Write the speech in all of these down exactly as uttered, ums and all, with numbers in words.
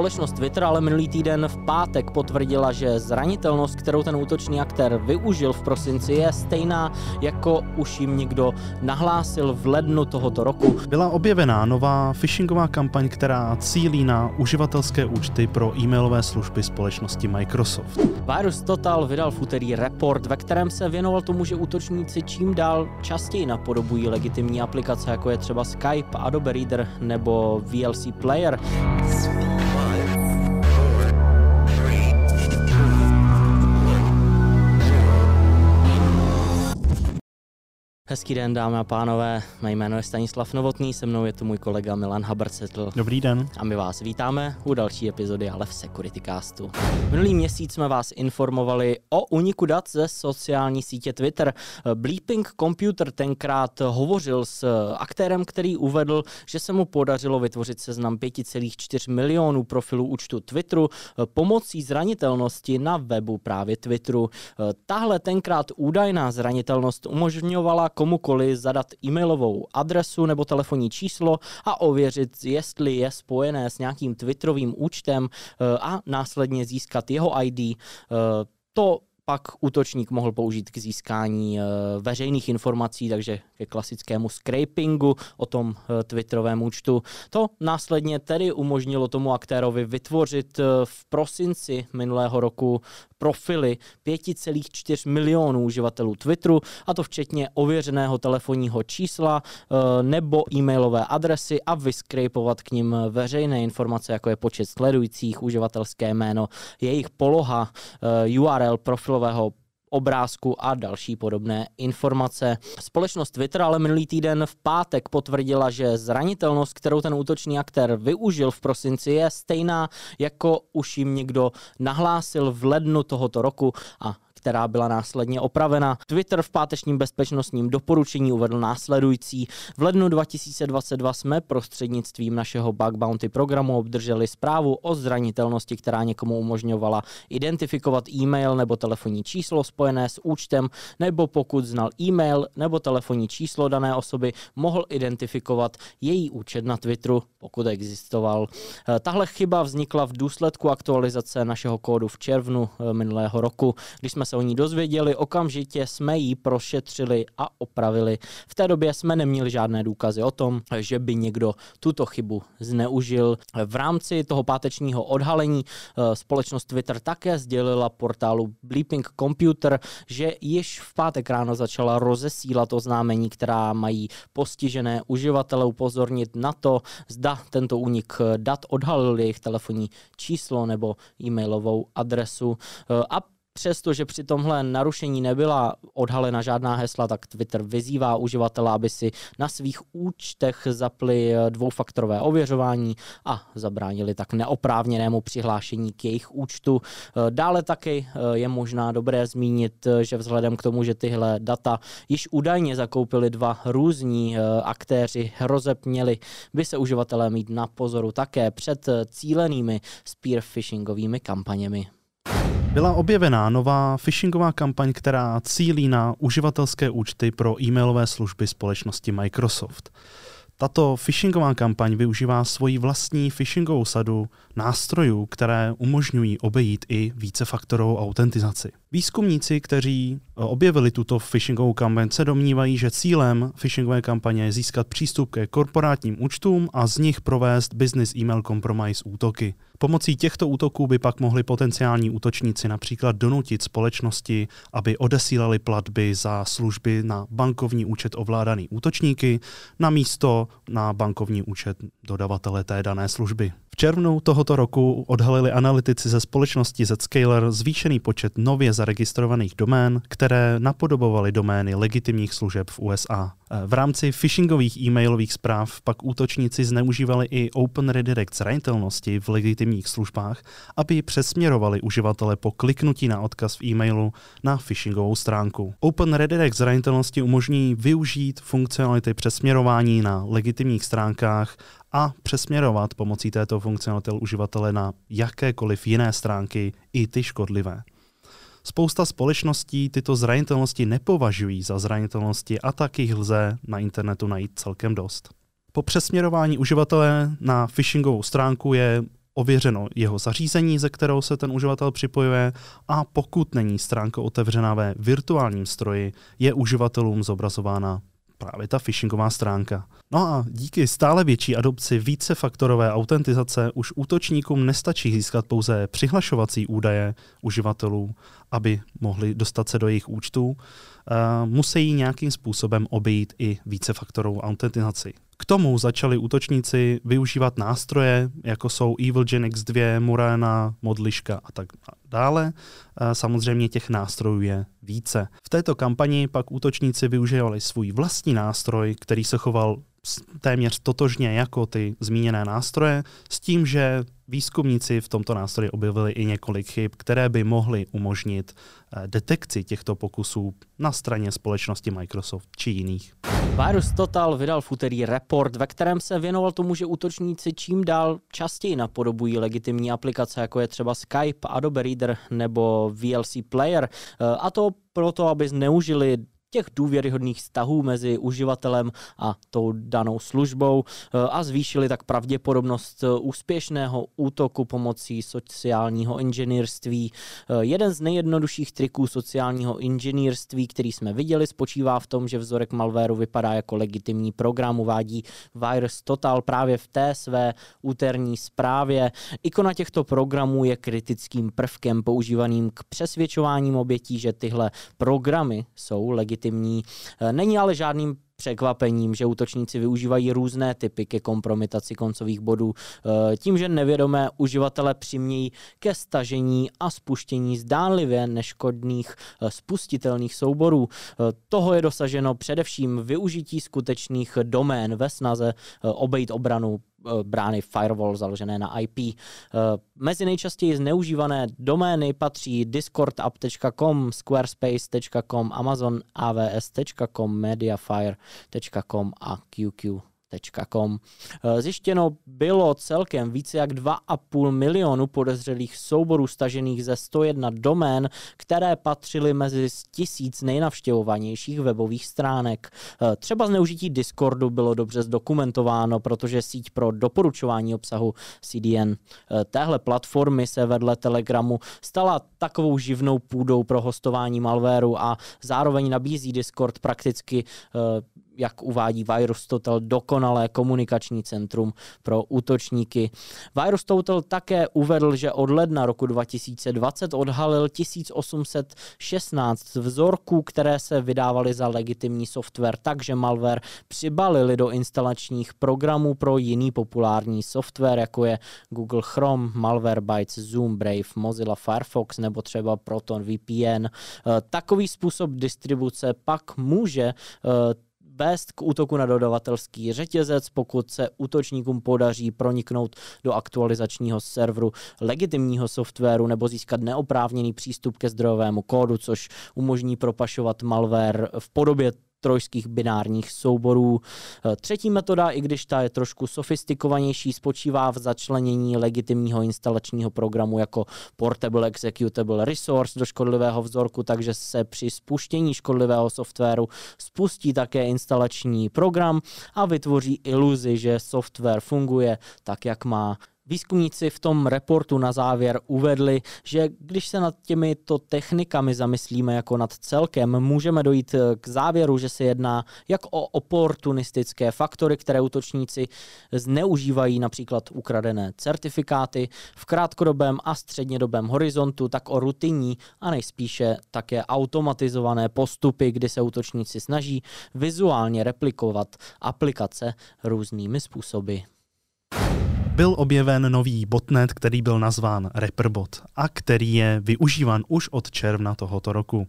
Společnost Twitter ale minulý týden v pátek potvrdila, že zranitelnost, kterou ten útočný aktér využil v prosinci, je stejná, jako už jim někdo nahlásil v lednu tohoto roku. Byla objevená nová phishingová kampaň, která cílí na uživatelské účty pro e-mailové služby společnosti Microsoft. VirusTotal vydal v úterý report, ve kterém se věnoval tomu, že útočníci čím dál častěji napodobují legitimní aplikace, jako je třeba Skype, Adobe Reader nebo V L C Player. Hezký den, dámy a pánové, mé jméno je Stanislav Novotný, se mnou je tu můj kolega Milan Habrcetl. Dobrý den. A my vás vítáme u další epizody Alev Security Castu. Minulý měsíc jsme vás informovali o úniku dat ze sociální sítě Twitter. Bleeping Computer tenkrát hovořil s aktérem, který uvedl, že se mu podařilo vytvořit seznam pět celá čtyři milionů profilů účtu Twitteru pomocí zranitelnosti na webu právě Twitteru. Tahle tenkrát údajná zranitelnost umožňovala komukoli zadat e-mailovou adresu nebo telefonní číslo a ověřit, jestli je spojené s nějakým twitterovým účtem a následně získat jeho I D. To pak útočník mohl použít k získání veřejných informací, takže ke klasickému scrapingu o tom twitterovém účtu. To následně tedy umožnilo tomu aktérovi vytvořit v prosinci minulého roku profily pět celá čtyři milionů uživatelů Twitteru, a to včetně ověřeného telefonního čísla nebo e-mailové adresy, a vyskrejpovat k nim veřejné informace, jako je počet sledujících, uživatelské jméno, jejich poloha, U R L profilového obrázku a další podobné informace. Společnost Twitter ale minulý týden v pátek potvrdila, že zranitelnost, kterou ten útočný aktér využil v prosinci, je stejná, jako už jim někdo nahlásil v lednu tohoto roku a která byla následně opravena. Twitter v pátečním bezpečnostním doporučení uvedl následující. V lednu dva tisíce dvacet dva jsme prostřednictvím našeho Bug Bounty programu obdrželi zprávu o zranitelnosti, která někomu umožňovala identifikovat e-mail nebo telefonní číslo spojené s účtem, nebo pokud znal e-mail nebo telefonní číslo dané osoby, mohl identifikovat její účet na Twitteru, pokud existoval. Tahle chyba vznikla v důsledku aktualizace našeho kódu v červnu minulého roku. Když jsme se o ní dozvěděli, okamžitě jsme ji prošetřili a opravili. V té době jsme neměli žádné důkazy o tom, že by někdo tuto chybu zneužil. V rámci toho pátečního odhalení společnost Twitter také sdělila portálu Bleeping Computer, že již v pátek ráno začala rozesílat oznámení, která mají postižené uživatele upozornit na to, zda tento únik dat odhalil jejich telefonní číslo nebo e-mailovou adresu. A přestože při tomhle narušení nebyla odhalena žádná hesla, tak Twitter vyzývá uživatele, aby si na svých účtech zapli dvoufaktorové ověřování a zabránili tak neoprávněnému přihlášení k jejich účtu. Dále taky je možná dobré zmínit, že vzhledem k tomu, že tyhle data již údajně zakoupili dva různí aktéři hrozeb, měli by se uživatelé mít na pozoru také před cílenými spear phishingovými kampaněmi. Byla objevená nová phishingová kampaň, která cílí na uživatelské účty pro e-mailové služby společnosti Microsoft. Tato phishingová kampaň využívá svoji vlastní phishingovou sadu nástrojů, které umožňují obejít i vícefaktorovou autentizaci. Výzkumníci, kteří objevili tuto phishingovou kampaň, se domnívají, že cílem phishingové kampaně je získat přístup ke korporátním účtům a z nich provést business email compromise útoky. Pomocí těchto útoků by pak mohli potenciální útočníci například donutit společnosti, aby odesílali platby za služby na bankovní účet ovládaný útočníky namísto na bankovní účet dodavatele té dané služby. V červnu tohoto roku odhalili analytici ze společnosti Zscaler zvýšený počet nově zaregistrovaných domén, které napodobovaly domény legitimních služeb v U S A. V rámci phishingových e-mailových zpráv pak útočníci zneužívali i Open Redirect zranitelnosti v legitimních službách, aby přesměrovali uživatele po kliknutí na odkaz v e-mailu na phishingovou stránku. Open Redirect zranitelnosti umožní využít funkcionality přesměrování na legitimních stránkách a přesměrovat pomocí této funkcionality uživatele na jakékoliv jiné stránky, i ty škodlivé. Spousta společností tyto zranitelnosti nepovažují za zranitelnosti a tak jich lze na internetu najít celkem dost. Po přesměrování uživatele na phishingovou stránku je ověřeno jeho zařízení, ze kterého se ten uživatel připojuje, a pokud není stránka otevřená ve virtuálním stroji, je uživatelům zobrazována právě ta phishingová stránka. No a díky stále větší adopci vícefaktorové autentizace už útočníkům nestačí získat pouze přihlašovací údaje uživatelů, aby mohli dostat se do jejich účtů, uh, musí nějakým způsobem obejít i vícefaktorovou autentizaci. K tomu začali útočníci využívat nástroje, jako jsou Evilginx dva, Muraena, Modlishka a tak dále. Samozřejmě těch nástrojů je více. V této kampani pak útočníci využívali svůj vlastní nástroj, který se choval téměř totožně jako ty zmíněné nástroje, s tím, že výzkumníci v tomto nástroji objevili i několik chyb, které by mohly umožnit detekci těchto pokusů na straně společnosti Microsoft či jiných. VirusTotal vydal v úterý report, ve kterém se věnoval tomu, že útočníci čím dál častěji napodobují legitimní aplikace, jako je třeba Skype, Adobe Reader nebo V L C Player, a to proto, aby zneužili těch důvěryhodných vztahů mezi uživatelem a tou danou službou a zvýšili tak pravděpodobnost úspěšného útoku pomocí sociálního inženýrství. Jeden z nejjednodušších triků sociálního inženýrství, který jsme viděli, spočívá v tom, že vzorek malwareu vypadá jako legitimní program, uvádí VirusTotal právě v té své úterní zprávě. Ikona těchto programů je kritickým prvkem používaným k přesvědčování obětí, že tyhle programy jsou legitimní. Timní. Není ale žádným překvapením, že útočníci využívají různé typy ke kompromitaci koncových bodů, tím, že nevědomé uživatele přimějí ke stažení a spuštění zdánlivě neškodných spustitelných souborů. Toho je dosaženo především využití skutečných domén ve snaze obejít obranu brány firewall založené na I P. Mezi nejčastěji zneužívané domény patří discord app tečka com, squarespace tečka com, amazon a w s tečka com, mediafire tečka com a q q tečka com. Zjištěno bylo celkem více jak dva a půl milionu podezřelých souborů stažených ze sto jedna domén, které patřily mezi tisíc nejnavštěvovanějších webových stránek. Třeba zneužití Discordu bylo dobře zdokumentováno, protože síť pro doporučování obsahu C D N téhle platformy se vedle Telegramu stala takovou živnou půdou pro hostování malwareu a zároveň nabízí Discord prakticky, jak uvádí VirusTotal, dokonalé komunikační centrum pro útočníky. VirusTotal také uvedl, že od ledna roku dva tisíce dvacet odhalil tisíc osm set šestnáct vzorků, které se vydávaly za legitimní software, takže malware přibalili do instalačních programů pro jiný populární software, jako je Google Chrome, Malwarebytes, Zoom, Brave, Mozilla Firefox nebo třeba Proton V P N. Takový způsob distribuce pak může vést k útoku na dodavatelský řetězec, pokud se útočníkům podaří proniknout do aktualizačního serveru legitimního softwaru nebo získat neoprávněný přístup ke zdrojovému kódu, což umožní propašovat malware v podobě trojských binárních souborů. Třetí metoda, i když ta je trošku sofistikovanější, spočívá v začlenění legitimního instalačního programu jako Portable Executable Resource do škodlivého vzorku, takže se při spuštění škodlivého softwaru spustí také instalační program a vytvoří iluzi, že software funguje tak, jak má. Výzkumníci v tom reportu na závěr uvedli, že když se nad těmito technikami zamyslíme jako nad celkem, můžeme dojít k závěru, že se jedná jak o oportunistické faktory, které útočníci zneužívají, například ukradené certifikáty v krátkodobém a střednědobém horizontu, tak o rutinní a nejspíše také automatizované postupy, kdy se útočníci snaží vizuálně replikovat aplikace různými způsoby. Byl objeven nový botnet, který byl nazván ReaperBot a který je využíván už od června tohoto roku.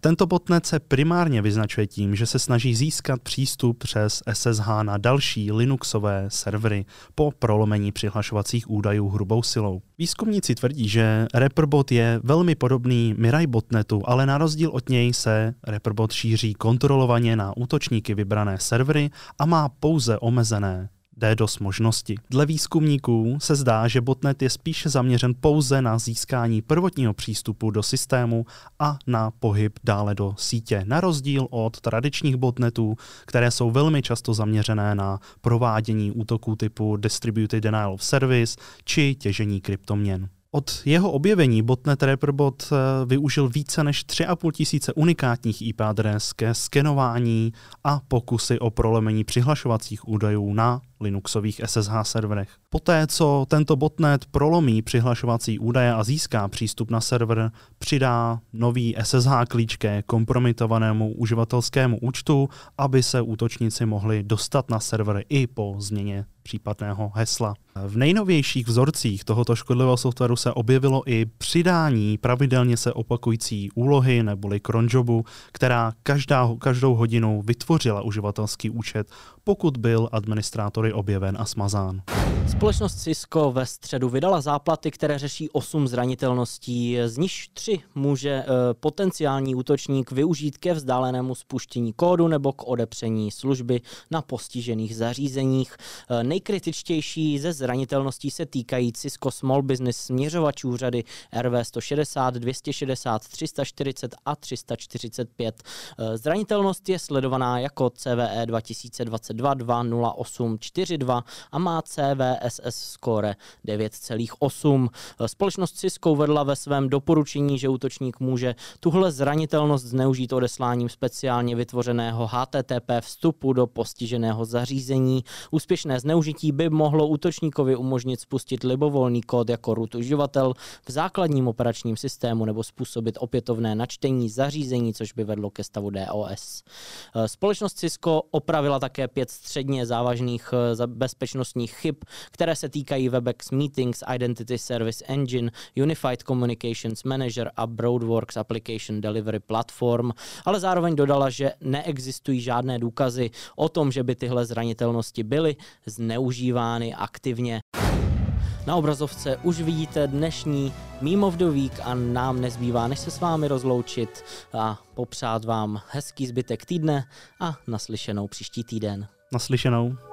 Tento botnet se primárně vyznačuje tím, že se snaží získat přístup přes S S H na další linuxové servery po prolomení přihlašovacích údajů hrubou silou. Výzkumníci tvrdí, že ReaperBot je velmi podobný Mirai botnetu, ale na rozdíl od něj se ReaperBot šíří kontrolovaně na útočníky vybrané servery a má pouze omezené DDoS možnosti. Dle výzkumníků se zdá, že botnet je spíše zaměřen pouze na získání prvotního přístupu do systému a na pohyb dále do sítě, na rozdíl od tradičních botnetů, které jsou velmi často zaměřené na provádění útoků typu Distributed Denial of Service či těžení kryptoměn. Od jeho objevení botnet ReaperBot využil více než tři a půl tisíce unikátních í pé adres ke skenování a pokusy o prolomení přihlašovacích údajů na Linuxových S S H serverech. Poté, co tento botnet prolomí přihlašovací údaje a získá přístup na server, přidá nový S S H klíč ke kompromitovanému uživatelskému účtu, aby se útočníci mohli dostat na server i po změně případného hesla. V nejnovějších vzorcích tohoto škodlivého softwaru se objevilo i přidání pravidelně se opakující úlohy neboli cronjobu, která každá, každou hodinu vytvořila uživatelský účet, pokud byl administrátory objeven a smazán. Společnost Cisco ve středu vydala záplaty, které řeší osm zranitelností, z nichž tři může potenciální útočník využít ke vzdálenému spuštění kódu nebo k odepření služby na postižených zařízeních. Nejkritičtější ze zranitelností se týkají Cisco Small Business směřovačů řady R W sto šedesát, dvě stě šedesát, tři sta čtyřicet a tři sta čtyřicet pět. Zranitelnost je sledovaná jako C V E dva tisíce dvacet dva nula osm čtyři dva a má C V S S score devět celá osm. Společnost Cisco vedla ve svém doporučení, že útočník může tuhle zranitelnost zneužít odesláním speciálně vytvořeného H T T P vstupu do postiženého zařízení. Úspěšné zneužití by mohlo útočníkovi umožnit spustit libovolný kód jako root uživatel v základním operačním systému nebo způsobit opětovné načtení zařízení, což by vedlo ke stavu D O S. Společnost Cisco opravila také pět středně závažných bezpečnostních chyb, které se týkají Webex Meetings, Identity Service Engine, Unified Communications Manager a Broadworks Application Delivery Platform, ale zároveň dodala, že neexistují žádné důkazy o tom, že by tyhle zranitelnosti byly zneužívány aktivně. Na obrazovce už vidíte dnešní Meme of the Week a nám nezbývá, než se s vámi rozloučit a popřát vám hezký zbytek týdne a naslyšenou příští týden. Naslyšenou.